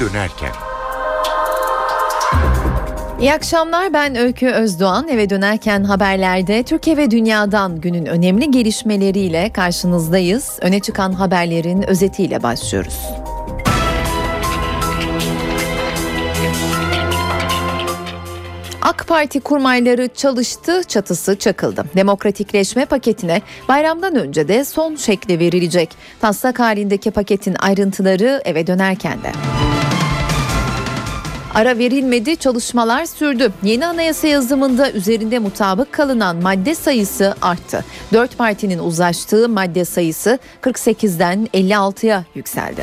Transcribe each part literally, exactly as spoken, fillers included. Eve Dönerken. İyi akşamlar, ben Öykü Özdoğan. Eve Dönerken haberlerde Türkiye ve dünyadan günün önemli gelişmeleriyle karşınızdayız. Öne çıkan haberlerin özetiyle başlıyoruz. AK Parti kurmayları çalıştı, çatısı çakıldı. Demokratikleşme paketine bayramdan önce de son şekli verilecek. Taslak halindeki paketin ayrıntıları eve dönerken de. Ara verilmedi, çalışmalar sürdü. Yeni anayasa yazımında üzerinde mutabık kalınan madde sayısı arttı. Dört partinin uzlaştığı madde sayısı kırk sekizden elli altıya yükseldi.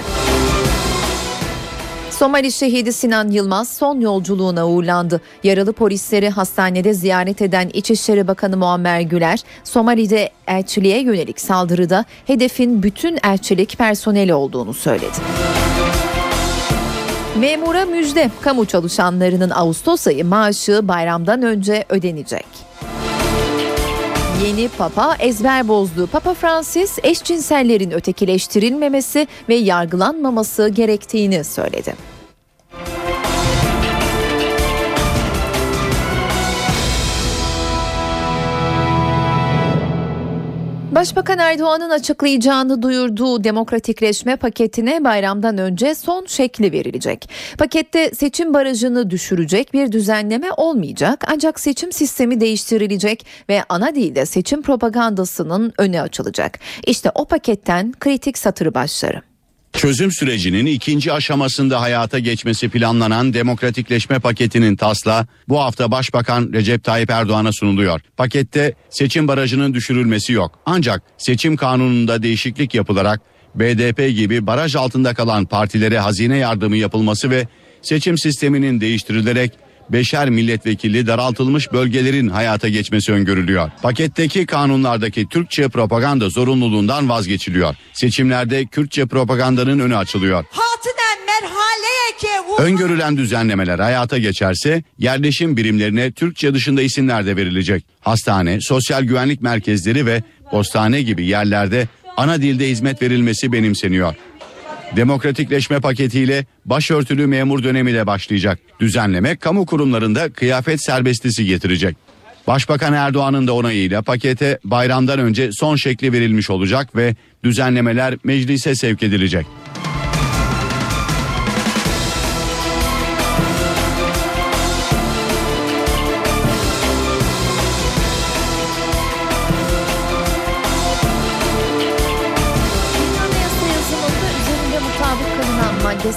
Somali şehidi Sinan Yılmaz son yolculuğuna uğurlandı. Yaralı polisleri hastanede ziyaret eden İçişleri Bakanı Muammer Güler, Somali'de elçiliğe yönelik saldırıda hedefin bütün elçilik personeli olduğunu söyledi. Memura müjde, kamu çalışanlarının Ağustos ayı maaşı bayramdan önce ödenecek. Yeni Papa ezber bozdu. Papa Francis eşcinsellerin ötekileştirilmemesi ve yargılanmaması gerektiğini söyledi. Başbakan Erdoğan'ın açıklayacağını duyurduğu demokratikleşme paketine bayramdan önce son şekli verilecek. Pakette seçim barajını düşürecek bir düzenleme olmayacak, ancak seçim sistemi değiştirilecek ve ana dilde seçim propagandasının önü açılacak. İşte o paketten kritik satır başları. Çözüm sürecinin ikinci aşamasında hayata geçmesi planlanan demokratikleşme paketinin taslağı bu hafta Başbakan Recep Tayyip Erdoğan'a sunuluyor. Pakette seçim barajının düşürülmesi yok. Ancak seçim kanununda değişiklik yapılarak B D P gibi baraj altında kalan partilere hazine yardımı yapılması ve seçim sisteminin değiştirilerek beşer milletvekili daraltılmış bölgelerin hayata geçmesi öngörülüyor. Paketteki kanunlardaki Türkçe propaganda zorunluluğundan vazgeçiliyor. Seçimlerde Kürtçe propagandanın önü açılıyor. Öngörülen düzenlemeler hayata geçerse yerleşim birimlerine Türkçe dışında isimler de verilecek. Hastane, sosyal güvenlik merkezleri ve postane gibi yerlerde ana dilde hizmet verilmesi benimseniyor. Demokratikleşme paketiyle başörtülü memur dönemi de başlayacak. Düzenleme kamu kurumlarında kıyafet serbestisi getirecek. Başbakan Erdoğan'ın da onayıyla pakete bayramdan önce son şekli verilmiş olacak ve düzenlemeler meclise sevk edilecek.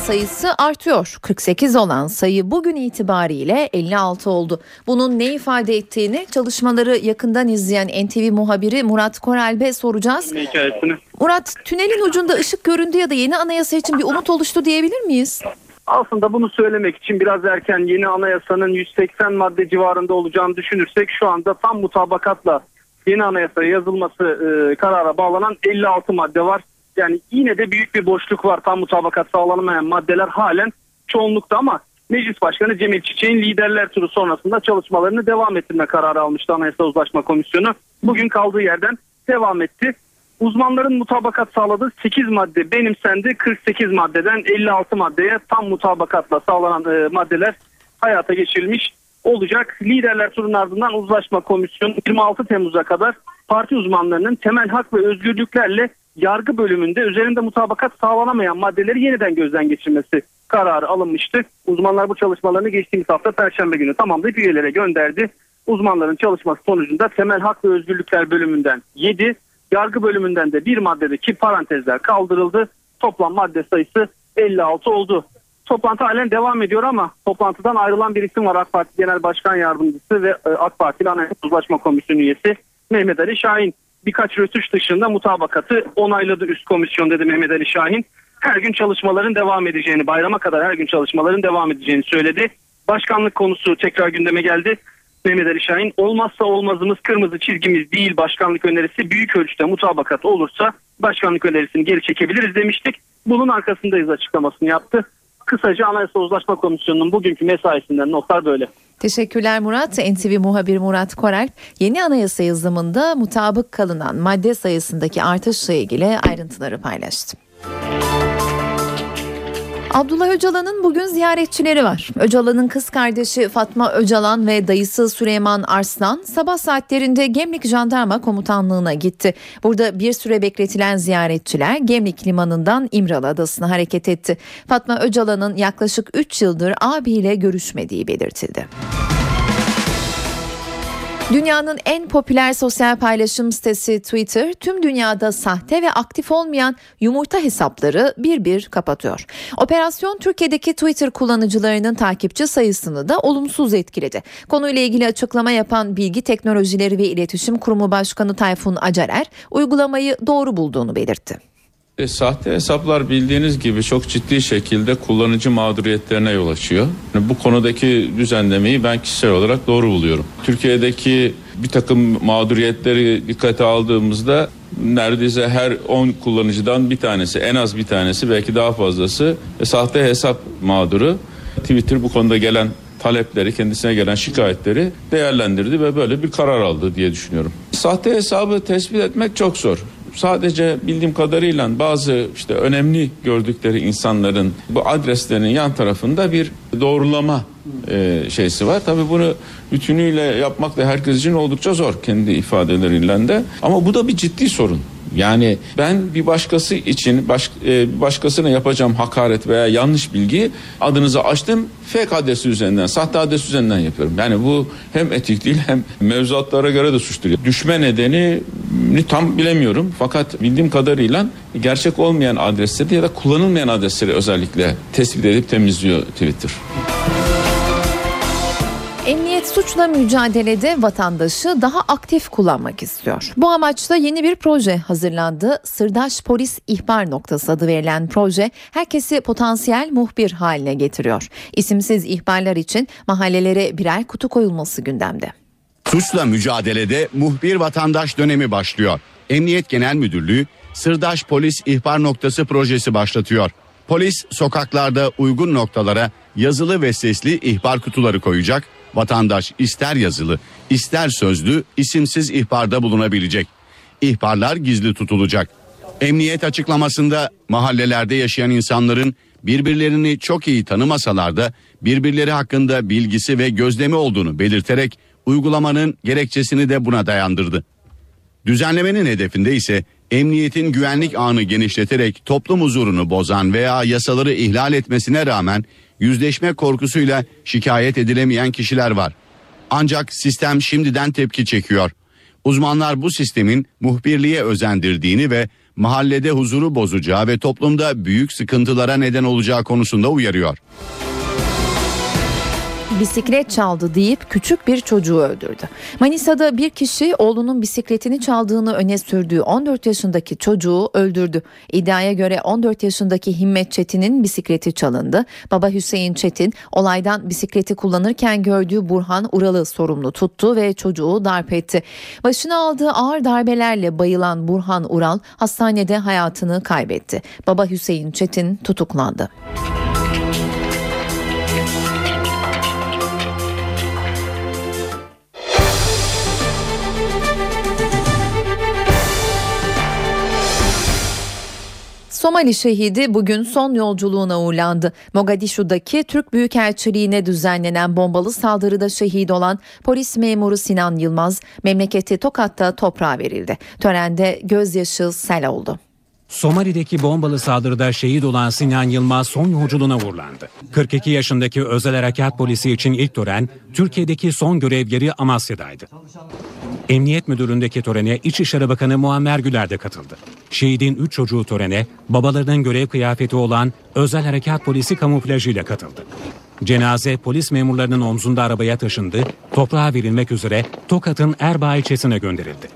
Sayısı artıyor. kırk sekiz olan sayı bugün itibariyle elli altı oldu. Bunun ne ifade ettiğini çalışmaları yakından izleyen N T V muhabiri Murat Korel'e soracağız. Murat, tünelin ucunda ışık göründü ya da yeni anayasa için bir umut oluştu diyebilir miyiz? Aslında bunu söylemek için biraz erken. Yeni anayasanın yüz seksen madde civarında olacağını düşünürsek şu anda tam mutabakatla yeni anayasaya yazılması e, karara bağlanan elli altı madde var. Yani yine de büyük bir boşluk var. Tam mutabakat sağlanamayan maddeler halen çoğunlukta ama Meclis Başkanı Cemil Çiçek'in liderler turu sonrasında çalışmalarını devam ettirme kararı almıştı Anayasa Uzlaşma Komisyonu. Bugün kaldığı yerden devam etti. Uzmanların mutabakat sağladığı sekiz madde benimsendi. kırk sekiz maddeden elli altı maddeye tam mutabakatla sağlanan maddeler hayata geçirilmiş olacak. Liderler turunun ardından Uzlaşma Komisyonu yirmi altı Temmuz'a kadar parti uzmanlarının temel hak ve özgürlüklerle yargı bölümünde üzerinde mutabakat sağlanamayan maddeleri yeniden gözden geçirmesi kararı alınmıştı. Uzmanlar bu çalışmalarını geçtiğimiz hafta Perşembe günü tamamlayıp üyelere gönderdi. Uzmanların çalışması sonucunda temel hak ve özgürlükler bölümünden yedi, yargı bölümünden de bir maddedeki parantezler kaldırıldı. Toplam madde sayısı elli altı oldu. Toplantı halen devam ediyor ama toplantıdan ayrılan bir isim var. AK Parti Genel Başkan Yardımcısı ve AK Partili Anayasa Uzlaşma Komisyonu üyesi Mehmet Ali Şahin. Birkaç rötuş dışında mutabakatı onayladı üst komisyon dedi Mehmet Ali Şahin. Her gün çalışmaların devam edeceğini, bayrama kadar her gün çalışmaların devam edeceğini söyledi. Başkanlık konusu tekrar gündeme geldi. Mehmet Ali Şahin, olmazsa olmazımız kırmızı çizgimiz değil başkanlık önerisi, büyük ölçüde mutabakat olursa başkanlık önerisini geri çekebiliriz demiştik. Bunun arkasındayız açıklamasını yaptı. Kısaca Anayasa Uzlaşma Komisyonu'nun bugünkü mesaisinden notlar böyle. Teşekkürler Murat. N T V muhabiri Murat Korel yeni anayasa yazımında mutabık kalınan madde sayısındaki artışla ilgili ayrıntıları paylaştı. Abdullah Öcalan'ın bugün ziyaretçileri var. Öcalan'ın kız kardeşi Fatma Öcalan ve dayısı Süleyman Arslan sabah saatlerinde Gemlik Jandarma Komutanlığı'na gitti. Burada bir süre bekletilen ziyaretçiler Gemlik Limanı'ndan İmralı Adası'na hareket etti. Fatma Öcalan'ın yaklaşık üç yıldır abiyle görüşmediği belirtildi. Dünyanın en popüler sosyal paylaşım sitesi Twitter, tüm dünyada sahte ve aktif olmayan yumurta hesapları bir bir kapatıyor. Operasyon Türkiye'deki Twitter kullanıcılarının takipçi sayısını da olumsuz etkiledi. Konuyla ilgili açıklama yapan Bilgi Teknolojileri ve İletişim Kurumu Başkanı Tayfun Acarer, uygulamayı doğru bulduğunu belirtti. E, sahte hesaplar bildiğiniz gibi çok ciddi şekilde kullanıcı mağduriyetlerine yol açıyor. Yani bu konudaki düzenlemeyi ben kişisel olarak doğru buluyorum. Türkiye'deki bir takım mağduriyetleri dikkate aldığımızda neredeyse her on kullanıcıdan bir tanesi, en az bir tanesi, belki daha fazlası e, sahte hesap mağduru. Twitter bu konuda gelen talepleri, kendisine gelen şikayetleri değerlendirdi ve böyle bir karar aldı diye düşünüyorum. Sahte hesabı tespit etmek çok zor. Sadece bildiğim kadarıyla bazı işte önemli gördükleri insanların bu adreslerinin yan tarafında bir doğrulama e, şeysi var. Tabii bunu bütünüyle yapmak da herkes için oldukça zor, kendi ifadeleriyle de. Ama bu da bir ciddi sorun. Yani ben bir başkası için baş, e, başkasına yapacağım hakaret veya yanlış bilgi adınızı açtım, fake adresi üzerinden, sahte adres üzerinden yapıyorum. Yani bu hem etik değil, hem mevzuatlara göre de suçtur. Düşme nedenini tam bilemiyorum, fakat bildiğim kadarıyla gerçek olmayan adresleri ya da kullanılmayan adresleri özellikle tespit edip temizliyor Twitter. Emniyet suçla mücadelede vatandaşı daha aktif kullanmak istiyor. Bu amaçla yeni bir proje hazırlandı. Sırdaş Polis İhbar Noktası adı verilen proje herkesi potansiyel muhbir haline getiriyor. İsimsiz ihbarlar için mahallelere birer kutu koyulması gündemde. Suçla mücadelede muhbir vatandaş dönemi başlıyor. Emniyet Genel Müdürlüğü Sırdaş Polis İhbar Noktası projesi başlatıyor. Polis sokaklarda uygun noktalara yazılı ve sesli ihbar kutuları koyacak. Vatandaş ister yazılı, ister sözlü, isimsiz ihbarda bulunabilecek. İhbarlar gizli tutulacak. Emniyet açıklamasında mahallelerde yaşayan insanların birbirlerini çok iyi tanımasalar da birbirleri hakkında bilgisi ve gözlemi olduğunu belirterek uygulamanın gerekçesini de buna dayandırdı. Düzenlemenin hedefinde ise emniyetin güvenlik ağını genişleterek toplum huzurunu bozan veya yasaları ihlal etmesine rağmen yüzleşme korkusuyla şikayet edilemeyen kişiler var. Ancak sistem şimdiden tepki çekiyor. Uzmanlar bu sistemin muhbirliğe özendirdiğini ve mahallede huzuru bozacağı ve toplumda büyük sıkıntılara neden olacağı konusunda uyarıyor. Bisiklet çaldı deyip küçük bir çocuğu öldürdü. Manisa'da bir kişi oğlunun bisikletini çaldığını öne sürdüğü on dört yaşındaki çocuğu öldürdü. İddiaya göre on dört yaşındaki Himmet Çetin'in bisikleti çalındı. Baba Hüseyin Çetin olaydan bisikleti kullanırken gördüğü Burhan Ural'ı sorumlu tuttu ve çocuğu darp etti. Başına aldığı ağır darbelerle bayılan Burhan Ural hastanede hayatını kaybetti. Baba Hüseyin Çetin tutuklandı. Somali şehidi bugün son yolculuğuna uğurlandı. Mogadişu'daki Türk Büyükelçiliğine düzenlenen bombalı saldırıda şehit olan polis memuru Sinan Yılmaz memleketi Tokat'ta toprağa verildi. Törende gözyaşı sel oldu. Somali'deki bombalı saldırıda şehit olan Sinan Yılmaz son yolculuğuna uğurlandı. kırk iki yaşındaki özel harekat polisi için ilk tören Türkiye'deki son görev yeri Amasya'daydı. Emniyet Müdürlüğü'ndeki törene İçişleri Bakanı Muammer Güler de katıldı. Şehidin üç çocuğu törene babalarının görev kıyafeti olan özel harekat polisi kamuflajıyla katıldı. Cenaze polis memurlarının omzunda arabaya taşındı, toprağa verilmek üzere Tokat'ın Erbaa ilçesine gönderildi.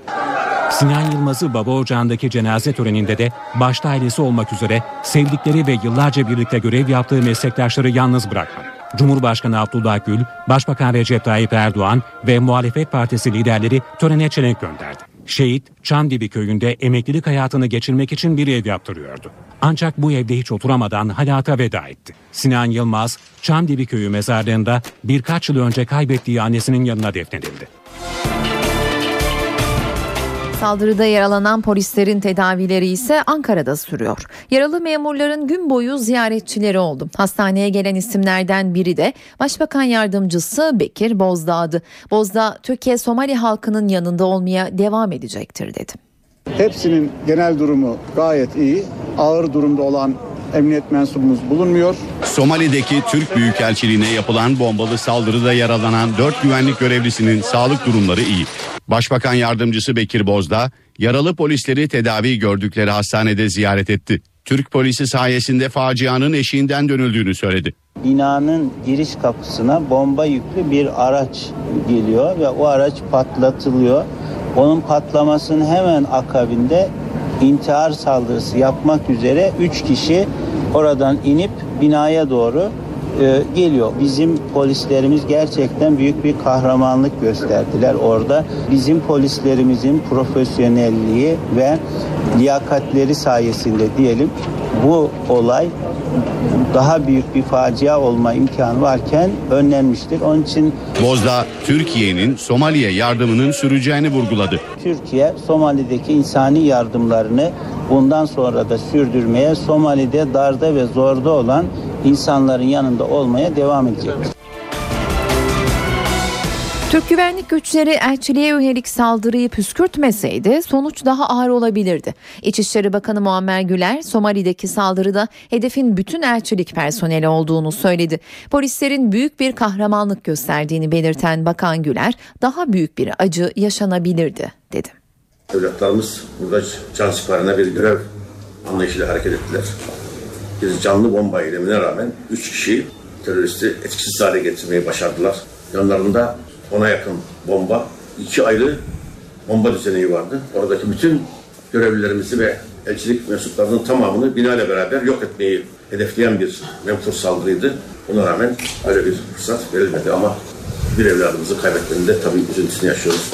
Sinan Yılmaz'ı baba ocağındaki cenaze töreninde de başta ailesi olmak üzere sevdikleri ve yıllarca birlikte görev yaptığı meslektaşları yalnız bırakmadı. Cumhurbaşkanı Abdullah Gül, Başbakan Recep Tayyip Erdoğan ve muhalefet partisi liderleri törene çelenk gönderdi. Şehit, Çamdibi köyünde emeklilik hayatını geçirmek için bir ev yaptırıyordu. Ancak bu evde hiç oturamadan hayata veda etti. Sinan Yılmaz, Çamdibi köyü mezarlığında birkaç yıl önce kaybettiği annesinin yanına defnedildi. Saldırıda yaralanan polislerin tedavileri ise Ankara'da sürüyor. Yaralı memurların gün boyu ziyaretçileri oldu. Hastaneye gelen isimlerden biri de Başbakan Yardımcısı Bekir Bozdağ'dı. Bozdağ, Türkiye Somali halkının yanında olmaya devam edecektir dedi. Hepsinin genel durumu gayet iyi. Ağır durumda olan emniyet mensubumuz bulunmuyor. Somali'deki Türk Büyükelçiliğine yapılan bombalı saldırıda yaralanan dört güvenlik görevlisinin sağlık durumları iyi. Başbakan Yardımcısı Bekir Bozdağ, yaralı polisleri tedavi gördükleri hastanede ziyaret etti. Türk polisi sayesinde facianın eşiğinden dönüldüğünü söyledi. Binanın giriş kapısına bomba yüklü bir araç geliyor ve o araç patlatılıyor. Onun patlamasının hemen akabinde intihar saldırısı yapmak üzere üç kişi oradan inip binaya doğru e, geliyor. Bizim polislerimiz gerçekten büyük bir kahramanlık gösterdiler orada. Bizim polislerimizin profesyonelliği ve liyakatleri sayesinde diyelim bu olay daha büyük bir facia olma imkanı varken önlenmiştir. Onun için Bozdağ, Türkiye'nin Somali'ye yardımının süreceğini vurguladı. Türkiye, Somali'deki insani yardımlarını bundan sonra da sürdürmeye, Somali'de darda ve zorda olan insanların yanında olmaya devam edecektir. Türk güvenlik güçleri elçiliğe yönelik saldırıyı püskürtmeseydi sonuç daha ağır olabilirdi. İçişleri Bakanı Muammer Güler, Somali'deki saldırıda hedefin bütün elçilik personeli olduğunu söyledi. Polislerin büyük bir kahramanlık gösterdiğini belirten Bakan Güler, daha büyük bir acı yaşanabilirdi dedi. Evlatlarımız burada can siparişine bir görev anlayışıyla hareket ettiler. Bir canlı bomba eylemine rağmen üç kişi teröristi etkisiz hale getirmeyi başardılar. Yanlarında ona yakın bomba, iki ayrı bomba düzeneği vardı. Oradaki bütün görevlilerimizi ve elçilik mensuplarının tamamını binayla beraber yok etmeyi hedefleyen bir menfur saldırıydı. Buna rağmen öyle bir fırsat verilmedi ama bir evladımızı kaybettiğinde tabii üzüntüsünü yaşıyoruz.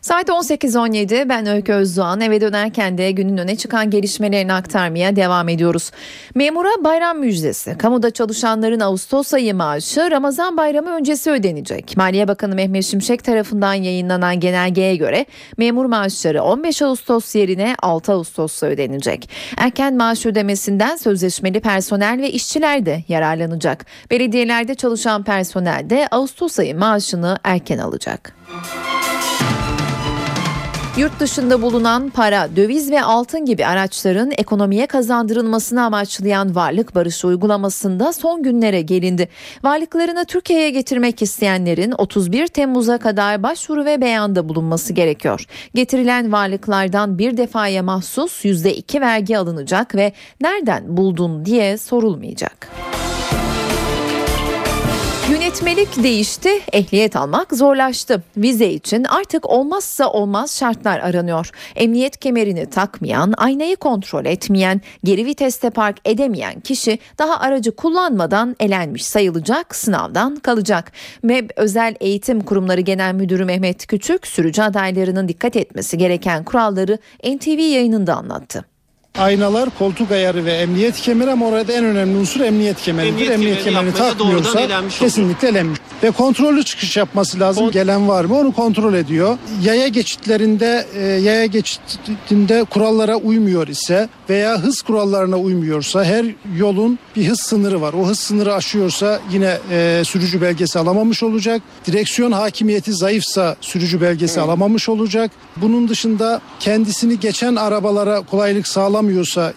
Saat on sekiz on yedi, ben Öykü Özdoğan. Eve dönerken de günün öne çıkan gelişmelerini aktarmaya devam ediyoruz. Memura bayram müjdesi. Kamuda çalışanların Ağustos ayı maaşı Ramazan bayramı öncesi ödenecek. Maliye Bakanı Mehmet Şimşek tarafından yayınlanan genelgeye göre memur maaşları on beş Ağustos yerine altı Ağustos'ta ödenecek. Erken maaş ödemesinden sözleşmeli personel ve işçiler de yararlanacak. Belediyelerde çalışan personel de Ağustos ayı maaşını erken alacak. Yurt dışında bulunan para, döviz ve altın gibi araçların ekonomiye kazandırılmasını amaçlayan varlık barışı uygulamasında son günlere gelindi. Varlıklarını Türkiye'ye getirmek isteyenlerin otuz bir Temmuz'a kadar başvuru ve beyanda bulunması gerekiyor. Getirilen varlıklardan bir defaya mahsus yüzde iki vergi alınacak ve nereden buldun diye sorulmayacak. Yönetmelik değişti, ehliyet almak zorlaştı. Vize için artık olmazsa olmaz şartlar aranıyor. Emniyet kemerini takmayan, aynayı kontrol etmeyen, geri viteste park edemeyen kişi daha aracı kullanmadan elenmiş sayılacak, sınavdan kalacak. M E B Özel Eğitim Kurumları Genel Müdürü Mehmet Küçük, sürücü adaylarının dikkat etmesi gereken kuralları N T V yayınında anlattı. Aynalar, koltuk ayarı ve emniyet kemeri, ama orada en önemli unsur emniyet kemeridir. Emniyet, emniyet kemerini takmıyorsa kesinlikle elenmiş. Ve kontrollü çıkış yapması lazım. Kont- Gelen var mı onu kontrol ediyor. Yaya geçitlerinde e, yaya geçitinde kurallara uymuyor ise veya hız kurallarına uymuyorsa, her yolun bir hız sınırı var. O hız sınırı aşıyorsa yine e, sürücü belgesi alamamış olacak. Direksiyon hakimiyeti zayıfsa sürücü belgesi evet. alamamış olacak. Bunun dışında kendisini geçen arabalara kolaylık sağlamıyor.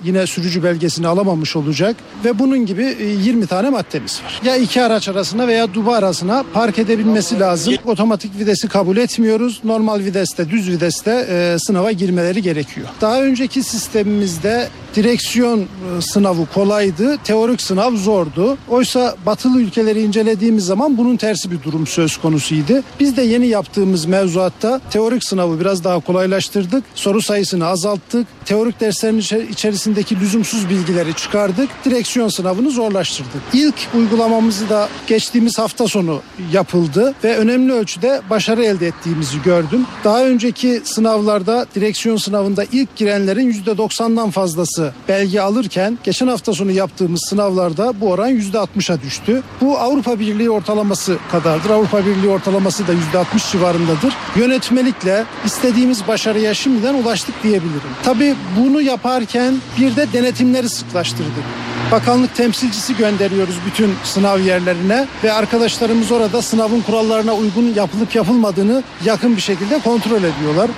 Yine sürücü belgesini alamamış olacak ve bunun gibi yirmi tane maddemiz var. Ya iki araç arasına veya duba arasına park edebilmesi lazım. Otomatik videsi kabul etmiyoruz. Normal videste, düz videste e, sınava girmeleri gerekiyor. Daha önceki sistemimizde direksiyon sınavı kolaydı, teorik sınav zordu. Oysa batılı ülkeleri incelediğimiz zaman bunun tersi bir durum söz konusuydu. Biz de yeni yaptığımız mevzuatta teorik sınavı biraz daha kolaylaştırdık. Soru sayısını azalttık. Teorik derslerin içerisindeki lüzumsuz bilgileri çıkardık. Direksiyon sınavını zorlaştırdık. İlk uygulamamızı da geçtiğimiz hafta sonu yapıldı ve önemli ölçüde başarı elde ettiğimizi gördüm. Daha önceki sınavlarda direksiyon sınavında ilk girenlerin yüzde doksandan fazlası fazlası belge alırken geçen hafta sonu yaptığımız sınavlarda bu oran yüzde altmışa düştü. Bu Avrupa Birliği ortalaması kadardır. Avrupa Birliği ortalaması da yüzde altmış civarındadır. Yönetmelikle istediğimiz başarıya şimdiden ulaştık diyebilirim. Tabii bunu yaparken bir de denetimleri sıklaştırdık. Bakanlık temsilcisi gönderiyoruz bütün sınav yerlerine ve arkadaşlarımız orada sınavın kurallarına uygun yapılıp yapılmadığını yakın bir şekilde kontrol ediyorlar.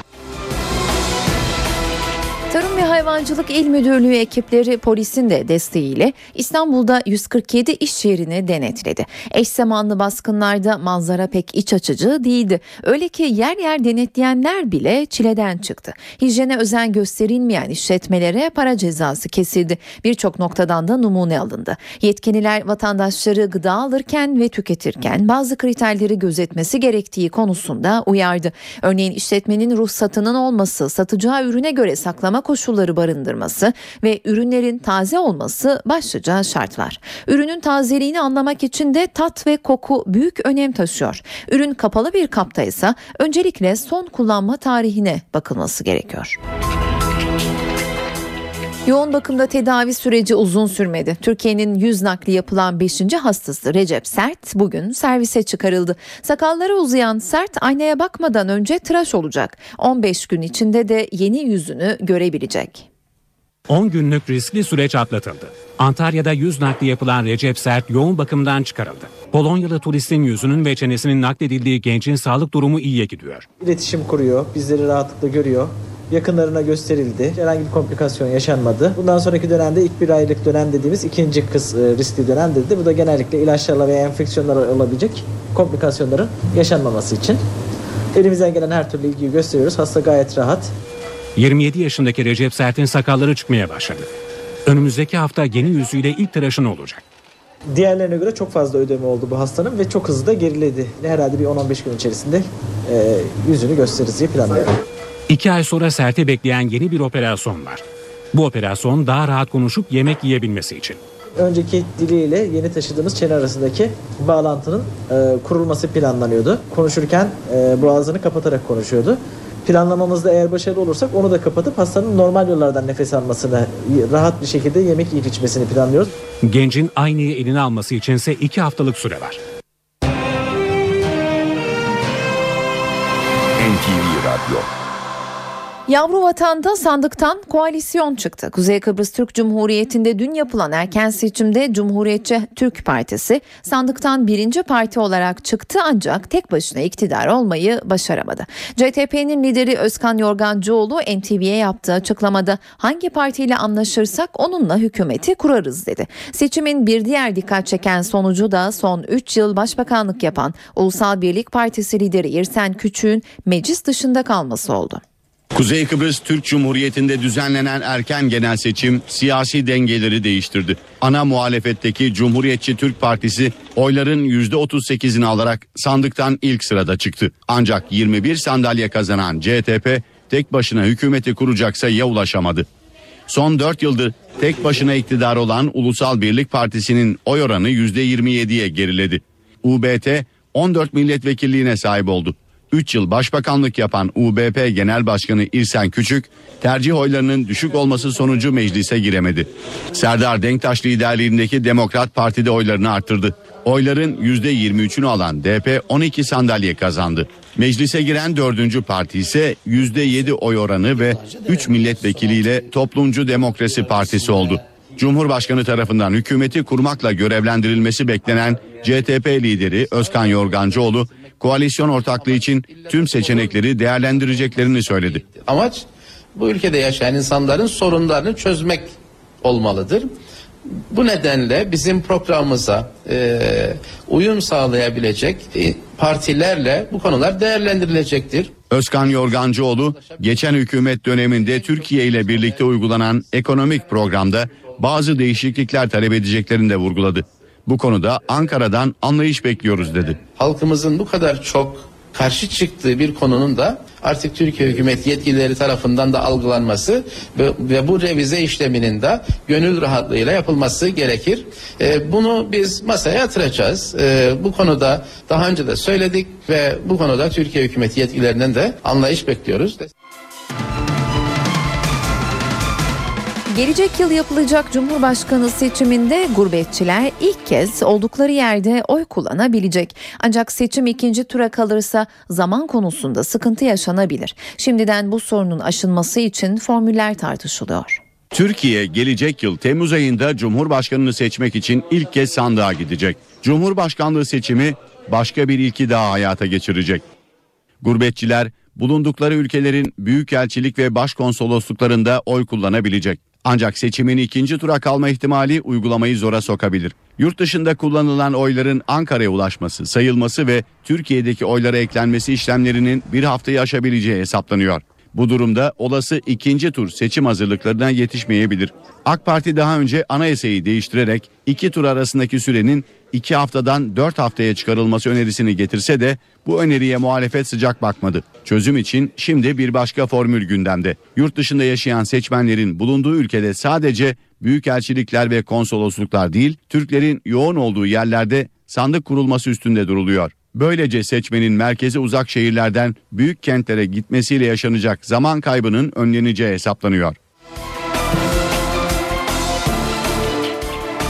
Tarım ve Hayvancılık İl Müdürlüğü ekipleri polisin de desteğiyle İstanbul'da yüz kırk yedi iş yerini denetledi. Eş zamanlı baskınlarda manzara pek iç açıcı değildi. Öyle ki yer yer denetleyenler bile çileden çıktı. Hijyene özen gösterilmeyen işletmelere para cezası kesildi. Birçok noktadan da numune alındı. Yetkililer vatandaşları gıda alırken ve tüketirken bazı kriterleri gözetmesi gerektiği konusunda uyardı. Örneğin işletmenin ruhsatının olması, satacağı ürüne göre saklama koşulları barındırması ve ürünlerin taze olması başlıca şartlar. Ürünün tazeliğini anlamak için de tat ve koku büyük önem taşıyor. Ürün kapalı bir kapta ise öncelikle son kullanma tarihine bakılması gerekiyor. Yoğun bakımda tedavi süreci uzun sürmedi. Türkiye'nin yüz nakli yapılan beşinci hastası Recep Sert bugün servise çıkarıldı. Sakalları uzayan Sert aynaya bakmadan önce tıraş olacak. on beş gün içinde de yeni yüzünü görebilecek. on günlük riskli süreç atlatıldı. Antalya'da yüz nakli yapılan Recep Sert yoğun bakımdan çıkarıldı. Polonyalı turistin yüzünün ve çenesinin nakledildiği gencin sağlık durumu iyiye gidiyor. İletişim kuruyor, bizleri rahatlıkla görüyor. Yakınlarına gösterildi. Herhangi bir komplikasyon yaşanmadı. Bundan sonraki dönemde ilk bir aylık dönem dediğimiz ikinci kız riskli dönem dedi. Bu da genellikle ilaçlarla veya enfeksiyonlarla olabilecek komplikasyonların yaşanmaması için. Elimizden gelen her türlü ilgiyi gösteriyoruz. Hasta gayet rahat. yirmi yedi yaşındaki Recep Sert'in sakalları çıkmaya başladı. Önümüzdeki hafta yeni yüzüyle ilk tıraşın olacak. Diğerlerine göre çok fazla ödeme oldu bu hastanın ve çok hızlı da geriledi. Herhalde bir on on beş gün içerisinde e, yüzünü gösteririz diye planlıyorum. İki ay sonra Sert'i bekleyen yeni bir operasyon var. Bu operasyon daha rahat konuşup yemek yiyebilmesi için. Önceki diliyle yeni taşıdığımız çene arasındaki bağlantının e, kurulması planlanıyordu. Konuşurken e, boğazını kapatarak konuşuyordu. Planlamamızda eğer başarılı olursak onu da kapatıp hastanın normal yollardan nefes almasını, rahat bir şekilde yemek yiyip içmesini planlıyoruz. Gencin aynayı eline alması içinse iki haftalık süre var. N T V Radyo. Yavru vatanda sandıktan koalisyon çıktı. Kuzey Kıbrıs Türk Cumhuriyeti'nde dün yapılan erken seçimde Cumhuriyetçi Türk Partisi sandıktan birinci parti olarak çıktı ancak tek başına iktidar olmayı başaramadı. C T P'nin lideri Özkan Yorgancıoğlu N T V'ye yaptığı açıklamada hangi partiyle anlaşırsak onunla hükümeti kurarız dedi. Seçimin bir diğer dikkat çeken sonucu da son üç yıl başbakanlık yapan Ulusal Birlik Partisi lideri İrsen Küçük'ün meclis dışında kalması oldu. Kuzey Kıbrıs Türk Cumhuriyeti'nde düzenlenen erken genel seçim siyasi dengeleri değiştirdi. Ana muhalefetteki Cumhuriyetçi Türk Partisi oyların yüzde otuz sekizini alarak sandıktan ilk sırada çıktı. Ancak yirmi bir sandalye kazanan C T P tek başına hükümeti kuracak sayıya ulaşamadı. Son dört yıldır tek başına iktidar olan Ulusal Birlik Partisi'nin oy oranı yüzde yirmi yediye geriledi. U B T on dört milletvekilliğine sahip oldu. üç yıl başbakanlık yapan U B P Genel Başkanı İrsen Küçük, tercih oylarının düşük olması sonucu meclise giremedi. Serdar Denktaş liderliğindeki Demokrat Parti'de oylarını arttırdı. Oyların yüzde yirmi üçünü alan D P on iki sandalye kazandı. Meclise giren dördüncü parti ise yüzde yedi oy oranı ve üç milletvekiliyle Toplumcu Demokrasi Partisi oldu. Cumhurbaşkanı tarafından hükümeti kurmakla görevlendirilmesi beklenen C T P lideri Özkan Yorgancıoğlu, koalisyon ortaklığı için tüm seçenekleri değerlendireceklerini söyledi. Amaç bu ülkede yaşayan insanların sorunlarını çözmek olmalıdır. Bu nedenle bizim programımıza e, uyum sağlayabilecek e, partilerle bu konular değerlendirilecektir. Özkan Yorgancıoğlu, geçen hükümet döneminde Türkiye ile birlikte uygulanan ekonomik programda bazı değişiklikler talep edeceklerini de vurguladı. Bu konuda Ankara'dan anlayış bekliyoruz dedi. Halkımızın bu kadar çok karşı çıktığı bir konunun da artık Türkiye hükümet yetkilileri tarafından da algılanması ve, ve bu revize işleminin de gönül rahatlığıyla yapılması gerekir. E, bunu biz masaya yatıracağız. E, bu konuda daha önce de söyledik ve bu konuda Türkiye hükümet yetkililerinden de anlayış bekliyoruz. Gelecek yıl yapılacak Cumhurbaşkanı seçiminde gurbetçiler ilk kez oldukları yerde oy kullanabilecek. Ancak seçim ikinci tura kalırsa zaman konusunda sıkıntı yaşanabilir. Şimdiden bu sorunun aşılması için formüller tartışılıyor. Türkiye gelecek yıl Temmuz ayında Cumhurbaşkanını seçmek için ilk kez sandığa gidecek. Cumhurbaşkanlığı seçimi başka bir ilki daha hayata geçirecek. Gurbetçiler bulundukları ülkelerin büyükelçilik ve başkonsolosluklarında oy kullanabilecek. Ancak seçimin ikinci tura kalma ihtimali uygulamayı zora sokabilir. Yurt dışında kullanılan oyların Ankara'ya ulaşması, sayılması ve Türkiye'deki oylara eklenmesi işlemlerinin bir haftayı aşabileceği hesaplanıyor. Bu durumda olası ikinci tur seçim hazırlıklarına yetişmeyebilir. AK Parti daha önce anayasayı değiştirerek iki tur arasındaki sürenin iki haftadan dört haftaya çıkarılması önerisini getirse de bu öneriye muhalefet sıcak bakmadı. Çözüm için şimdi bir başka formül gündemde. Yurt dışında yaşayan seçmenlerin bulunduğu ülkede sadece büyükelçilikler ve konsolosluklar değil, Türklerin yoğun olduğu yerlerde sandık kurulması üstünde duruluyor. Böylece seçmenin merkeze uzak şehirlerden büyük kentlere gitmesiyle yaşanacak zaman kaybının önleneceği hesaplanıyor.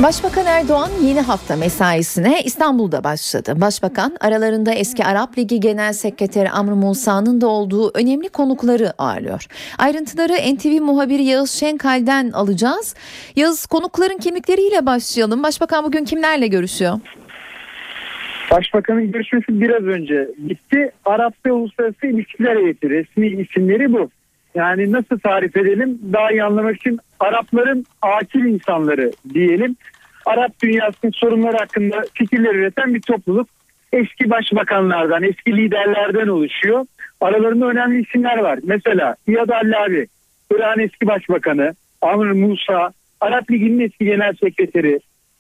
Başbakan Erdoğan yeni hafta mesaisine İstanbul'da başladı. Başbakan aralarında eski Arap Ligi Genel Sekreteri Amr Musa'nın da olduğu önemli konukları ağırlıyor. Ayrıntıları N T V muhabiri Yağız Şenkal'den alacağız. Yağız, konukların kimlikleriyle başlayalım. Başbakan bugün kimlerle görüşüyor? Başbakanın görüşmesi biraz önce bitti. Arap ve Uluslararası İlişkiler Heyeti resmi isimleri bu. Yani nasıl tarif edelim? Daha iyi anlamak için Arapların akil insanları diyelim. Arap dünyasının sorunları hakkında fikirler üreten bir topluluk. Eski başbakanlardan, eski liderlerden oluşuyor. Aralarında önemli isimler var. Mesela İyad Allavi, İran eski başbakanı, Amr Musa, Arap Ligi'nin eski genel sekreteri,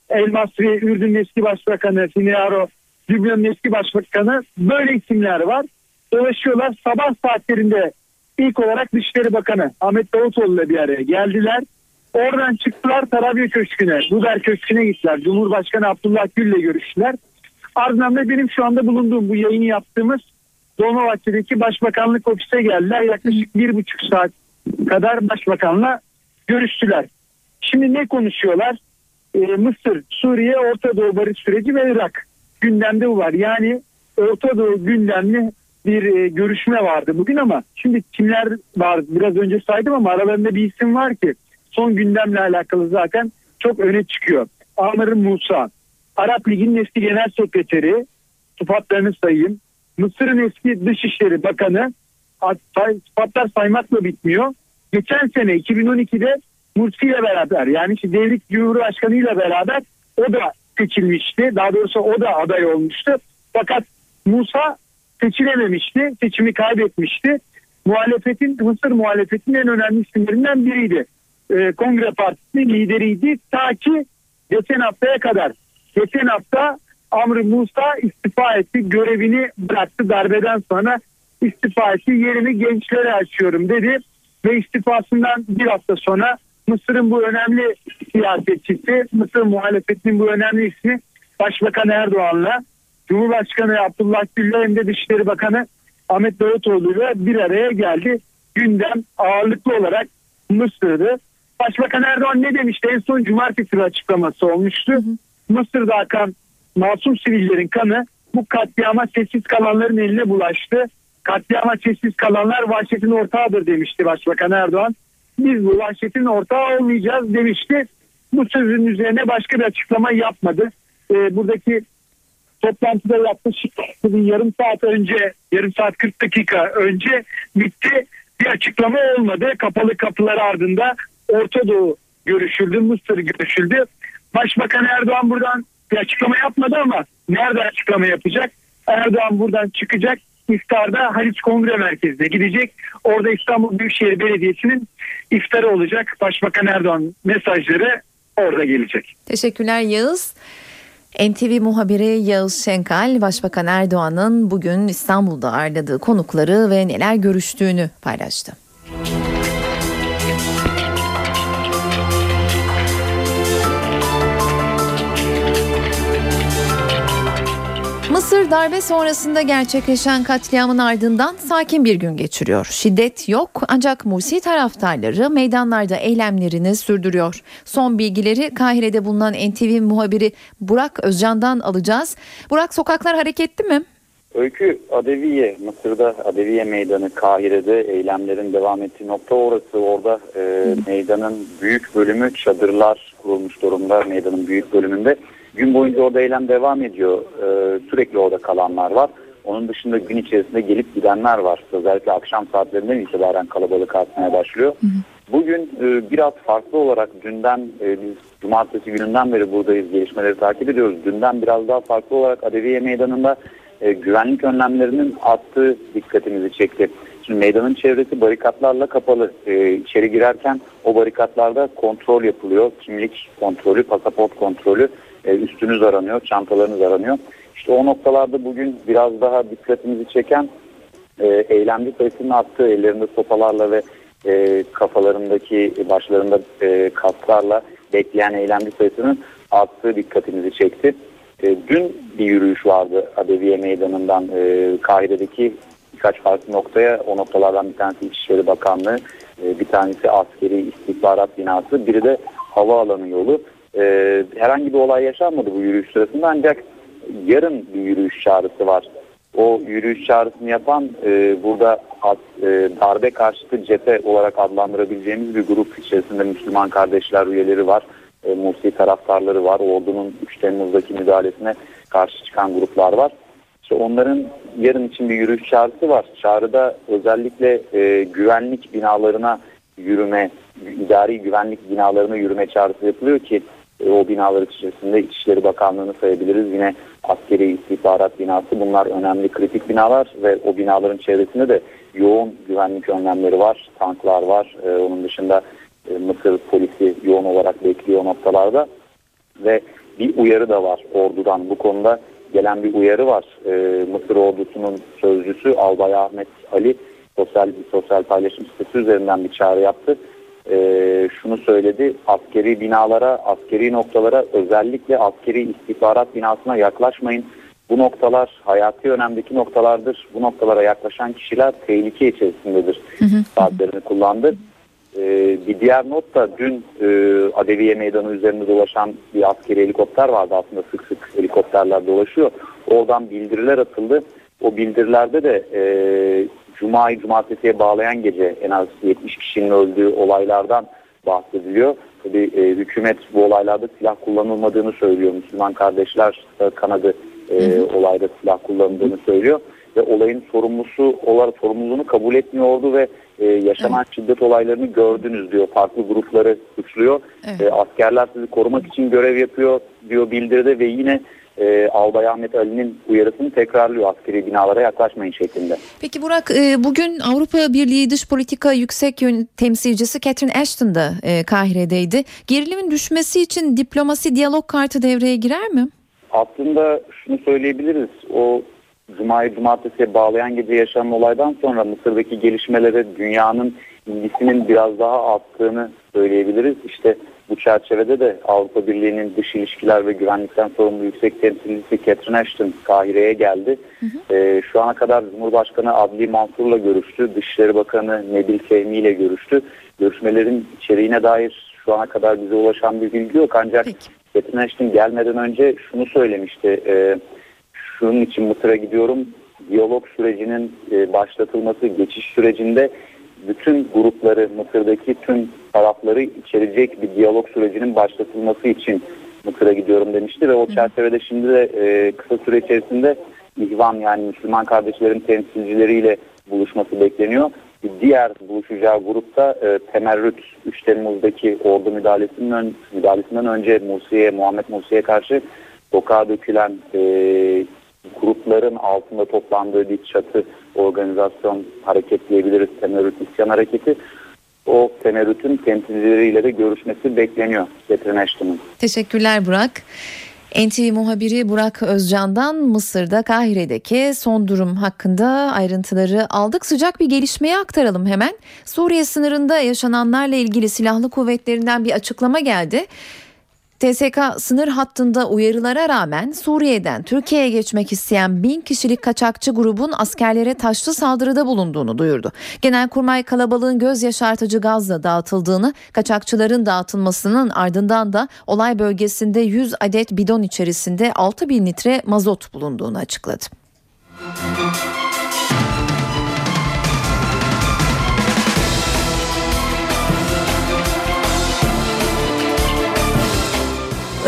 El Masri, Ürdün'ün eski başbakanı, Sinaro, Lübnan'ın eski başbakanı, böyle isimler var. Dolaşıyorlar. Sabah saatlerinde ilk olarak Dışişleri Bakanı Ahmet Davutoğlu ile bir araya geldiler. Oradan çıktılar Tarabya Köşkü'ne, Duder Köşkü'ne gittiler. Cumhurbaşkanı Abdullah Gül ile görüştüler. Ardından da benim şu anda bulunduğum, bu yayını yaptığımız Dolmabahçe'deki Başbakanlık ofise geldiler. Yaklaşık bir buçuk saat kadar Başbakan'la görüştüler. Şimdi ne konuşuyorlar? Ee, Mısır, Suriye, Orta Doğu barış süreci ve Irak. Gündemde bu var. Yani Orta Doğu gündemli bir görüşme vardı bugün ama şimdi kimler var biraz önce saydım ama aralarında bir isim var ki son gündemle alakalı zaten çok öne çıkıyor. Amr Musa, Arap Ligi'nin eski genel sekreteri, sıfatlarını sayayım. Mısır'ın eski Dışişleri Bakanı, sıfatlar saymakla bitmiyor. Geçen sene iki bin on iki'de Mursi ile beraber, yani işte devlet cumhurbaşkanı ile beraber o da seçilmişti. Daha doğrusu o da aday olmuştu. Fakat Musa seçilememişti. Seçimi kaybetmişti. Muhalefetin, Mısır muhalefetinin en önemli isimlerinden biriydi. Ee, Kongre Partisi'nin lideriydi. Ta ki geçen haftaya kadar. Geçen hafta Amr Musa istifa etti. Görevini bıraktı. Darbeden sonra istifa etti. Yerini gençlere açıyorum dedi. Ve istifasından bir hafta sonra Mısır'ın bu önemli siyasetçisi, Mısır muhalefetinin bu önemli ismi Başbakan Erdoğan'la, Cumhurbaşkanı Abdullah Gül'le hem de Dışişleri Bakanı Ahmet Davutoğlu'yla bir araya geldi. Gündem ağırlıklı olarak Mısır'dı. Başbakan Erdoğan ne demişti? En son cumartesi açıklaması olmuştu. Mısır'da akan masum sivillerin kanı bu katliama sessiz kalanların eline bulaştı. Katliama sessiz kalanlar vahşetin ortağıdır demişti Başbakan Erdoğan. Biz bu vahşetin ortağı olmayacağız demişti. Bu sözün üzerine başka bir açıklama yapmadı. Ee, buradaki toplantıda yaklaşık yarım saat önce, yarım saat kırk dakika önce bitti. Bir açıklama olmadı. Kapalı kapılar ardında Orta Doğu görüşüldü, Mısır görüşüldü. Başbakan Erdoğan buradan bir açıklama yapmadı ama nerede açıklama yapacak? Erdoğan buradan çıkacak. İftarda Haliç Kongre Merkezi'ne gidecek. Orada İstanbul Büyükşehir Belediyesi'nin iftarı olacak. Başbakan Erdoğan mesajları orada gelecek. Teşekkürler Yağız. N T V muhabiri Yağız Şenkal, Başbakan Erdoğan'ın bugün İstanbul'da ağırladığı konukları ve neler görüştüğünü paylaştı. Mısır darbe sonrasında gerçekleşen katliamın ardından sakin bir gün geçiriyor. Şiddet yok ancak Mursi taraftarları meydanlarda eylemlerini sürdürüyor. Son bilgileri Kahire'de bulunan N T V muhabiri Burak Özcan'dan alacağız. Burak, sokaklar hareketli mi? Öykü, Adeviye, Mısır'da Adeviye Meydanı, Kahire'de eylemlerin devam ettiği nokta orası. Orada e, meydanın büyük bölümü, çadırlar kurulmuş durumda meydanın büyük bölümünde. Gün boyunca orada eylem devam ediyor. E, sürekli orada kalanlar var. Onun dışında gün içerisinde gelip gidenler var. Özellikle akşam saatlerinden itibaren kalabalık artmaya başlıyor. Hı hı. Bugün e, biraz farklı olarak dünden, e, biz cumartesi gününden beri buradayız, gelişmeleri takip ediyoruz. Dünden biraz daha farklı olarak Adeviye Meydanı'nda E, güvenlik önlemlerinin arttığı dikkatimizi çekti. Şimdi meydanın çevresi barikatlarla kapalı. E, içeri girerken o barikatlarda kontrol yapılıyor. Kimlik kontrolü, pasaport kontrolü, e, üstünüz aranıyor, çantalarınız aranıyor. İşte o noktalarda bugün biraz daha dikkatimizi çeken e, eylemci sayısının arttığı, ellerinde sopalarla ve e, kafalarındaki başlarında e, kasklarla bekleyen eylemci sayısının arttığı dikkatimizi çekti. Dün bir yürüyüş vardı Adeviye Meydanı'ndan e, Kahire'deki birkaç farklı noktaya. O noktalardan bir tanesi İçişleri Bakanlığı, e, bir tanesi Askeri İstihbarat Binası, biri de havaalanı yolu. E, herhangi bir olay yaşanmadı bu yürüyüş sırasında, ancak yarın bir yürüyüş çağrısı var. O yürüyüş çağrısını yapan e, burada at, e, darbe karşıtı cephe olarak adlandırabileceğimiz bir grup içerisinde Müslüman kardeşler üyeleri var. E, Mursi taraftarları var. Ordu'nun üç Temmuz'daki müdahalesine karşı çıkan gruplar var. İşte onların yarın için bir yürüyüş çağrısı var. Çağrıda özellikle e, güvenlik binalarına yürüme, idari güvenlik binalarına yürüme çağrısı yapılıyor ki e, o binaların içerisinde İçişleri Bakanlığı'nı sayabiliriz. Yine Askeri İstihbarat Binası, bunlar önemli kritik binalar ve o binaların çevresinde de yoğun güvenlik önlemleri var. Tanklar var. E, onun dışında Mısır polisi yoğun olarak bekliyor noktalarda ve bir uyarı da var ordudan. Bu konuda gelen bir uyarı var. Ee, Mısır ordusunun sözcüsü Albay Ahmet Ali sosyal bir sosyal paylaşım sitesi üzerinden bir çağrı yaptı. Ee, şunu söyledi: askeri binalara, askeri noktalara, özellikle askeri istihbarat binasına yaklaşmayın. Bu noktalar hayati önemdeki noktalardır. Bu noktalara yaklaşan kişiler tehlike içerisindedir. Hı hı. Saatlerini kullandı. Ee, bir diğer not da dün e, Adeviye Meydanı üzerinde dolaşan bir askeri helikopter vardı. Aslında sık sık helikopterler dolaşıyor. Oradan bildiriler atıldı. O bildirilerde de e, Cuma'yı Cumartesi'ye bağlayan gece en az yetmiş kişinin öldüğü olaylardan bahsediliyor. Tabii e, hükümet bu olaylarda silah kullanılmadığını söylüyor. Müslüman kardeşler kanadı e, olayda silah kullanıldığını söylüyor. Ve olayın sorumlusu olarak sorumluluğunu kabul etmiyordu ve Ee, yaşanan evet. şiddet olaylarını gördünüz diyor. Farklı grupları suçluyor. Evet. Ee, askerler sizi korumak için görev yapıyor diyor bildiride ve yine e, Albay Ahmet Ali'nin uyarısını tekrarlıyor. Askeri binalara yaklaşmayın şeklinde. Peki Burak, e, bugün Avrupa Birliği Dış Politika Yüksek Temsilcisi Catherine Ashton da e, Kahire'deydi. Gerilimin düşmesi için diplomasi diyalog kartı devreye girer mi? Aslında şunu söyleyebiliriz. O Cuma'yı Cumartesi'ye bağlayan gece yaşanan olaydan sonra Mısır'daki gelişmelere dünyanın ilgisinin biraz daha arttığını söyleyebiliriz. İşte bu çerçevede de Avrupa Birliği'nin Dış İlişkiler ve Güvenlikten Sorumlu Yüksek Temsilcisi Catherine Ashton Kahire'ye geldi. Hı hı. Ee, şu ana kadar Cumhurbaşkanı Adli Mansur'la görüştü. Dışişleri Bakanı Nedil Fehmi ile görüştü. Görüşmelerin içeriğine dair şu ana kadar bize ulaşan bir bilgi yok. Ancak peki, Catherine Ashton gelmeden önce şunu söylemişti: E, Bunun için Mısır'a gidiyorum. Diyalog sürecinin başlatılması, geçiş sürecinde bütün grupları, Mısır'daki tüm tarafları içerecek bir diyalog sürecinin başlatılması için Mısır'a gidiyorum demişti. Ve o çerçevede şimdi de kısa süre içerisinde İhvan, yani Müslüman kardeşlerin temsilcileriyle buluşması bekleniyor. Diğer buluşacağı grupta Temerrüt, üç Temmuz'daki ordu müdahalesinden, müdahalesinden önce Mursi'ye, Muhammed Mursi'ye karşı sokağa dökülen e, grupların altında toplandığı bir çatı organizasyon hareket diyebiliriz. Temerrüt İsyan Hareketi. O Temerrüt'ün temsilcileriyle de görüşmesi bekleniyor Catherine Ashton'un. Teşekkürler Burak. N T V muhabiri Burak Özcan'dan Mısır'da Kahire'deki son durum hakkında ayrıntıları aldık. Sıcak bir gelişmeye aktaralım hemen. Suriye sınırında yaşananlarla ilgili silahlı kuvvetlerinden bir açıklama geldi. T S K sınır hattında uyarılara rağmen Suriye'den Türkiye'ye geçmek isteyen bin kişilik kaçakçı grubun askerlere taşlı saldırıda bulunduğunu duyurdu. Genelkurmay kalabalığın göz yaşartıcı gazla dağıtıldığını, kaçakçıların dağıtılmasının ardından da olay bölgesinde yüz adet bidon içerisinde altı bin litre mazot bulunduğunu açıkladı.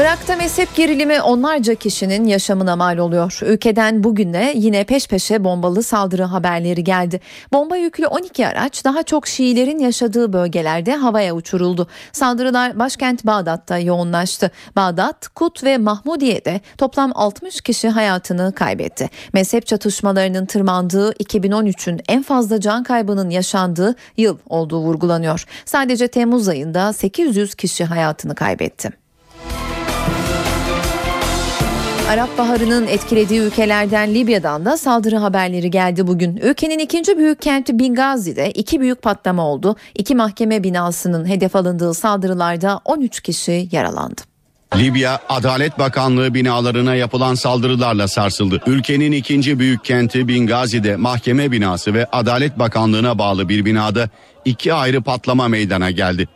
Irak'ta mezhep gerilimi onlarca kişinin yaşamına mal oluyor. Ülkeden bugüne yine peş peşe bombalı saldırı haberleri geldi. Bomba yüklü on iki araç daha çok Şiilerin yaşadığı bölgelerde havaya uçuruldu. Saldırılar başkent Bağdat'ta yoğunlaştı. Bağdat, Kut ve Mahmudiye'de toplam altmış kişi hayatını kaybetti. Mezhep çatışmalarının tırmandığı iki bin on üçün en fazla can kaybının yaşandığı yıl olduğu vurgulanıyor. Sadece Temmuz ayında sekiz yüz kişi hayatını kaybetti. Arap Baharı'nın etkilediği ülkelerden Libya'dan da saldırı haberleri geldi bugün. Ülkenin ikinci büyük kenti Bingazi'de iki büyük patlama oldu. İki mahkeme binasının hedef alındığı saldırılarda on üç kişi yaralandı. Libya Adalet Bakanlığı binalarına yapılan saldırılarla sarsıldı. Ülkenin ikinci büyük kenti Bingazi'de mahkeme binası ve Adalet Bakanlığı'na bağlı bir binada iki ayrı patlama meydana geldi.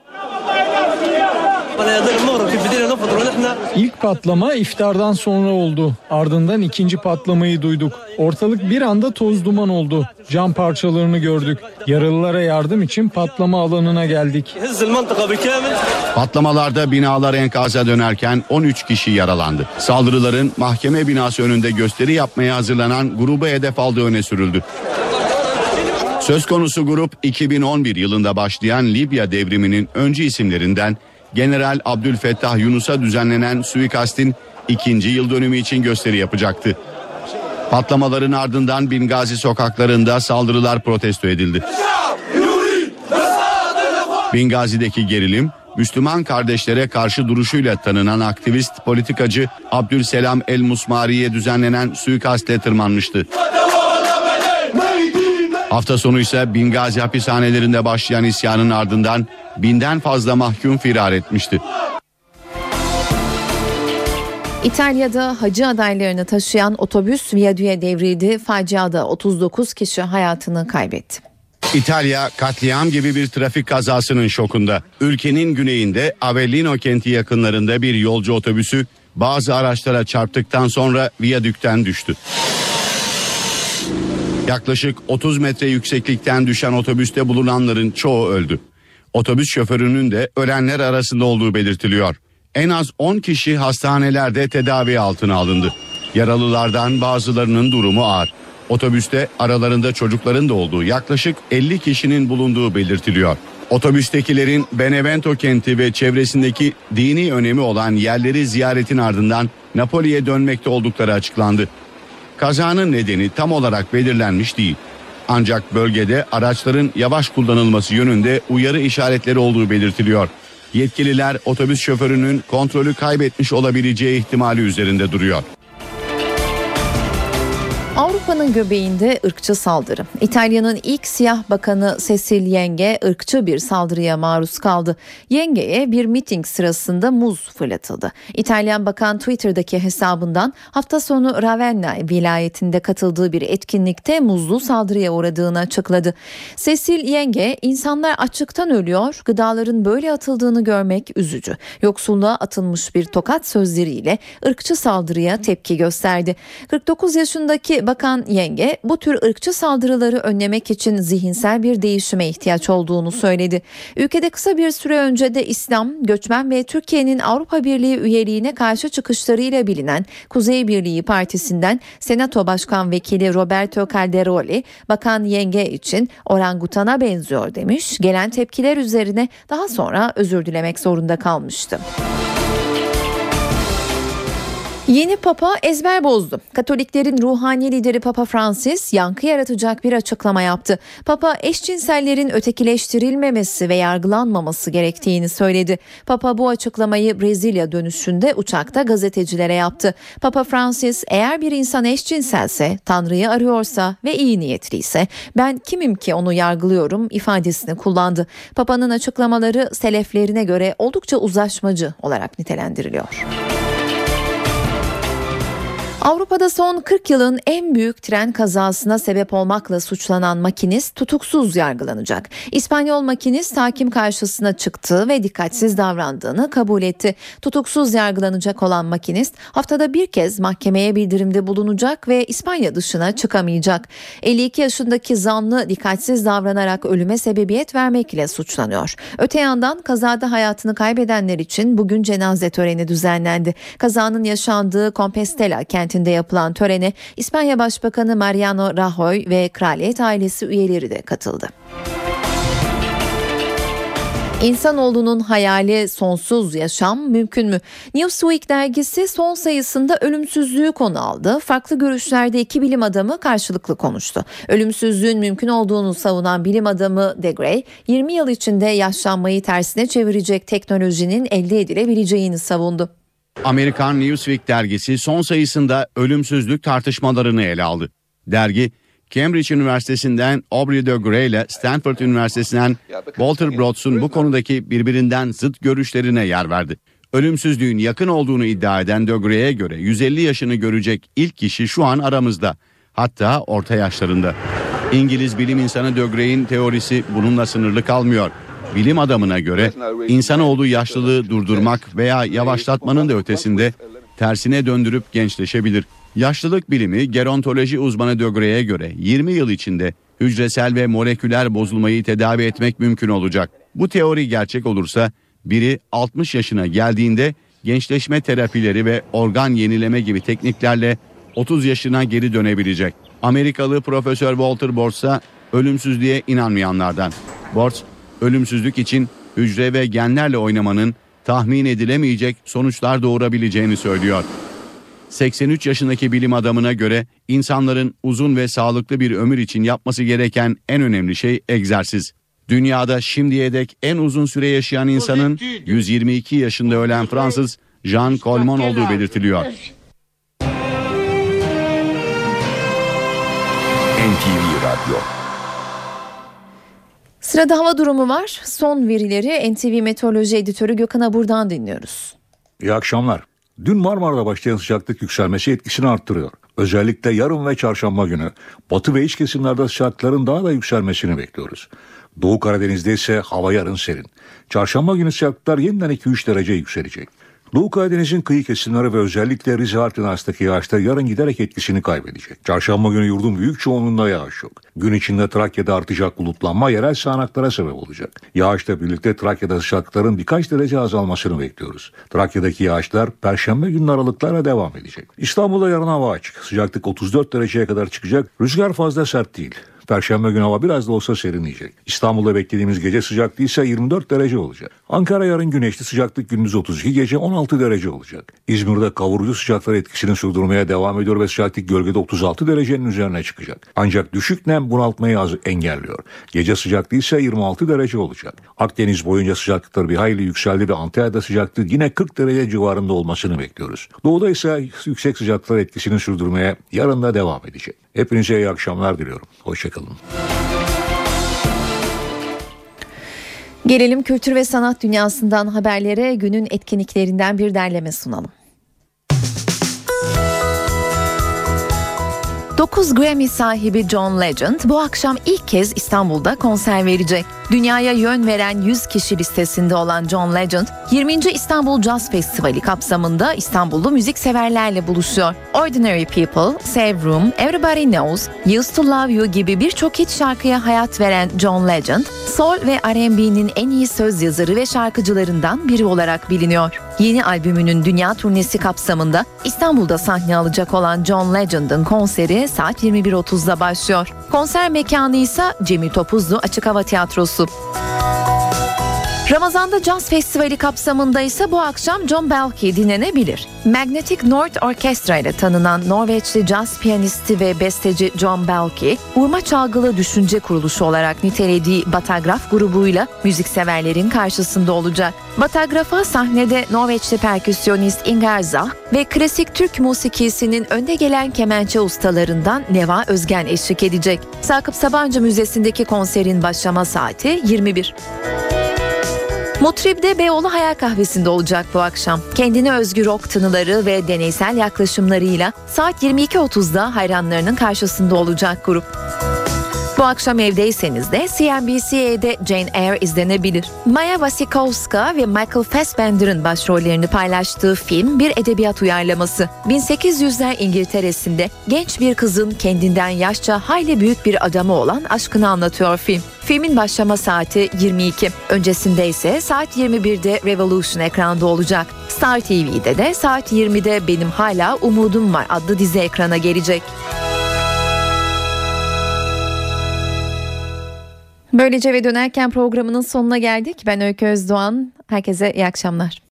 İlk patlama iftardan sonra oldu. Ardından ikinci patlamayı duyduk. Ortalık bir anda toz duman oldu. Cam parçalarını gördük. Yaralılara yardım için patlama alanına geldik. Patlamalarda binalar enkaza dönerken on üç kişi yaralandı. Saldırıların mahkeme binası önünde gösteri yapmaya hazırlanan gruba hedef aldığı öne sürüldü. Söz konusu grup iki bin on bir yılında başlayan Libya devriminin öncü isimlerinden General Abdülfettah Yunus'a düzenlenen suikastin ikinci yıl dönümü için gösteri yapacaktı. Patlamaların ardından Bingazi sokaklarında saldırılar protesto edildi. Bingazi'deki gerilim, Müslüman kardeşlere karşı duruşuyla tanınan aktivist politikacı Abdülselam El Masri'ye düzenlenen suikastle tırmanmıştı. Hafta sonu ise Bingazi hapishanelerinde başlayan isyanın ardından binden fazla mahkum firar etmişti. İtalya'da hacı adaylarını taşıyan otobüs viyadüğe devrildi. Faciada otuz dokuz kişi hayatını kaybetti. İtalya katliam gibi bir trafik kazasının şokunda. Ülkenin güneyinde Avellino kenti yakınlarında bir yolcu otobüsü bazı araçlara çarptıktan sonra viyadükten düştü. Yaklaşık otuz metre yükseklikten düşen otobüste bulunanların çoğu öldü. Otobüs şoförünün de ölenler arasında olduğu belirtiliyor. En az on kişi hastanelerde tedavi altına alındı. Yaralılardan bazılarının durumu ağır. Otobüste aralarında çocukların da olduğu yaklaşık elli kişinin bulunduğu belirtiliyor. Otobüstekilerin Benevento kenti ve çevresindeki dini önemi olan yerleri ziyaretin ardından Napoli'ye dönmekte oldukları açıklandı. Kazanın nedeni tam olarak belirlenmiş değil. Ancak bölgede araçların yavaş kullanılması yönünde uyarı işaretleri olduğu belirtiliyor. Yetkililer otobüs şoförünün kontrolü kaybetmiş olabileceği ihtimali üzerinde duruyor. Avrupa'nın göbeğinde ırkçı saldırı. İtalya'nın ilk siyah bakanı Cecil Yenge ırkçı bir saldırıya maruz kaldı. Yenge'ye bir miting sırasında muz fırlatıldı. İtalyan bakan Twitter'daki hesabından hafta sonu Ravenna vilayetinde katıldığı bir etkinlikte muzlu saldırıya uğradığını açıkladı. Cecil Yenge, "İnsanlar açlıktan ölüyor, gıdaların böyle atıldığını görmek üzücü." Yoksulluğa atılmış bir tokat sözleriyle ırkçı saldırıya tepki gösterdi. kırk dokuz yaşındaki Bakan Yenge, bu tür ırkçı saldırıları önlemek için zihinsel bir değişime ihtiyaç olduğunu söyledi. Ülkede kısa bir süre önce de İslam, göçmen ve Türkiye'nin Avrupa Birliği üyeliğine karşı çıkışlarıyla bilinen Kuzey Birliği Partisi'nden Senato Başkan Vekili Roberto Calderoli, Bakan Yenge için orangutana benziyor demiş. Gelen tepkiler üzerine daha sonra özür dilemek zorunda kalmıştı. Yeni Papa ezber bozdu. Katoliklerin ruhani lideri Papa Francis yankı yaratacak bir açıklama yaptı. Papa eşcinsellerin ötekileştirilmemesi ve yargılanmaması gerektiğini söyledi. Papa bu açıklamayı Brezilya dönüşünde uçakta gazetecilere yaptı. Papa Francis, eğer bir insan eşcinselse, Tanrı'yı arıyorsa ve iyi niyetliyse ben kimim ki onu yargılıyorum ifadesini kullandı. Papa'nın açıklamaları seleflerine göre oldukça uzlaşmacı olarak nitelendiriliyor. Avrupa'da son kırk yılın en büyük tren kazasına sebep olmakla suçlanan makinist tutuksuz yargılanacak. İspanyol makinist hakim karşısına çıktı ve dikkatsiz davrandığını kabul etti. Tutuksuz yargılanacak olan makinist haftada bir kez mahkemeye bildirimde bulunacak ve İspanya dışına çıkamayacak. elli iki yaşındaki zanlı dikkatsiz davranarak ölüme sebebiyet vermekle suçlanıyor. Öte yandan kazada hayatını kaybedenler için bugün cenaze töreni düzenlendi. Kazanın yaşandığı Compostela kent kentinde yapılan törene İspanya Başbakanı Mariano Rajoy ve kraliyet ailesi üyeleri de katıldı. İnsanoğlunun hayali sonsuz yaşam mümkün mü? Newsweek dergisi son sayısında ölümsüzlüğü konu aldı. Farklı görüşlerde iki bilim adamı karşılıklı konuştu. Ölümsüzlüğün mümkün olduğunu savunan bilim adamı de Grey, yirmi yıl içinde yaşlanmayı tersine çevirecek teknolojinin elde edilebileceğini savundu. Amerikan Newsweek dergisi son sayısında ölümsüzlük tartışmalarını ele aldı. Dergi, Cambridge Üniversitesi'nden Aubrey de Grey ile Stanford Üniversitesi'nden Walter Brods'un bu konudaki birbirinden zıt görüşlerine yer verdi. Ölümsüzlüğün yakın olduğunu iddia eden de Grey'e göre yüz elli yaşını görecek ilk kişi şu an aramızda, hatta orta yaşlarında. İngiliz bilim insanı de Grey'in teorisi bununla sınırlı kalmıyor. Bilim adamına göre insanoğlu yaşlılığı durdurmak veya yavaşlatmanın da ötesinde tersine döndürüp gençleşebilir. Yaşlılık bilimi gerontoloji uzmanı de Grey'e göre yirmi yıl içinde hücresel ve moleküler bozulmayı tedavi etmek mümkün olacak. Bu teori gerçek olursa biri altmış yaşına geldiğinde gençleşme terapileri ve organ yenileme gibi tekniklerle otuz yaşına geri dönebilecek. Amerikalı Profesör Walter Bortz'a ölümsüzlüğe inanmayanlardan. Bortz, ölümsüzlük için hücre ve genlerle oynamanın tahmin edilemeyecek sonuçlar doğurabileceğini söylüyor. seksen üç yaşındaki bilim adamına göre insanların uzun ve sağlıklı bir ömür için yapması gereken en önemli şey egzersiz. Dünyada şimdiye dek en uzun süre yaşayan insanın yüz yirmi iki yaşında ölen Fransız Jean Calment olduğu belirtiliyor. N T V Radyo. Sırada hava durumu var. Son verileri N T V Meteoroloji Editörü Gökhan Abur'dan dinliyoruz. İyi akşamlar. Dün Marmara'da başlayan sıcaklık yükselmesi etkisini arttırıyor. Özellikle yarın ve çarşamba günü batı ve iç kesimlerde sıcaklıkların daha da yükselmesini bekliyoruz. Doğu Karadeniz'de ise hava yarın serin. Çarşamba günü sıcaklıklar yeniden iki üç derece yükselecek. Doğu Karadeniz'in kıyı kesimleri ve özellikle Rize Artvin arasındaki yağışlar yarın giderek etkisini kaybedecek. Çarşamba günü yurdun büyük çoğunluğunda yağış yok. Gün içinde Trakya'da artacak bulutlanma yerel sağanaklara sebep olacak. Yağışla birlikte Trakya'da sıcaklıkların birkaç derece azalmasını bekliyoruz. Trakya'daki yağışlar perşembe günü aralıklarla devam edecek. İstanbul'da yarın hava açık. Sıcaklık otuz dört dereceye kadar çıkacak. Rüzgar fazla sert değil. Perşembe günü hava biraz da olsa serinleyecek. İstanbul'da beklediğimiz gece sıcaklığı ise yirmi dört derece olacak. Ankara yarın güneşli, sıcaklık gündüz otuz iki, gece on altı derece olacak. İzmir'de kavurucu sıcaklar etkisini sürdürmeye devam ediyor ve sıcaklık gölgede otuz altı derecenin üzerine çıkacak. Ancak düşük nem bunaltmayı az engelliyor. Gece sıcaklığı ise yirmi altı derece olacak. Akdeniz boyunca sıcaklıklar bir hayli yükseldi ve Antalya'da sıcaklığı yine kırk derece civarında olmasını bekliyoruz. Doğuda ise yüksek sıcaklıklar etkisini sürdürmeye yarın da devam edecek. Hepinize iyi akşamlar diliyorum. Hoşça kalın. Gelelim kültür ve sanat dünyasından haberlere, günün etkinliklerinden bir derleme sunalım. dokuz Grammy sahibi John Legend bu akşam ilk kez İstanbul'da konser verecek. Dünyaya yön veren yüz kişi listesinde olan John Legend, yirminci İstanbul Jazz Festivali kapsamında İstanbullu müzikseverlerle buluşuyor. Ordinary People, Save Room, Everybody Knows, Used to Love You gibi birçok hit şarkıya hayat veren John Legend, soul ve R and B'nin en iyi söz yazarı ve şarkıcılarından biri olarak biliniyor. Yeni albümünün dünya turnesi kapsamında İstanbul'da sahne alacak olan John Legend'ın konseri saat yirmi bir otuzda başlıyor. Konser mekanı ise Cemil Topuzlu Açık Hava Tiyatrosu. Ramazan'da Caz Festivali kapsamında ise bu akşam John Belki dinlenebilir. Magnetic North Orkestra ile tanınan Norveçli caz piyanisti ve besteci John Belki, Urma Çalgılı Düşünce Kuruluşu olarak nitelediği Batagraf grubuyla müzikseverlerin karşısında olacak. Batagraf'a sahnede Norveçli perküsyonist Ingar Zah ve klasik Türk musikisinin önde gelen kemençe ustalarından Neva Özgen eşlik edecek. Sakıp Sabancı Müzesi'ndeki konserin başlama saati yirmi bir. Mutrib'de Beyoğlu Hayal Kahvesi'nde olacak bu akşam. Kendine özgü rock tınıları ve deneysel yaklaşımlarıyla saat yirmi iki otuzda hayranlarının karşısında olacak grup. Bu akşam evdeyseniz de C N B C'de Jane Eyre izlenebilir. Maya Wasikowska ve Michael Fassbender'ın başrollerini paylaştığı film bir edebiyat uyarlaması. bin sekiz yüzler İngiltere'sinde genç bir kızın kendinden yaşça hayli büyük bir adamı olan aşkını anlatıyor film. Filmin başlama saati yirmi iki. Öncesinde ise saat yirmi birde Revolution ekranda olacak. Star T V'de de saat yirmide Benim Hala Umudum Var adlı dizi ekrana gelecek. Böylece Eve Dönerken programının sonuna geldik. Ben Öykü Özdoğan. Herkese iyi akşamlar.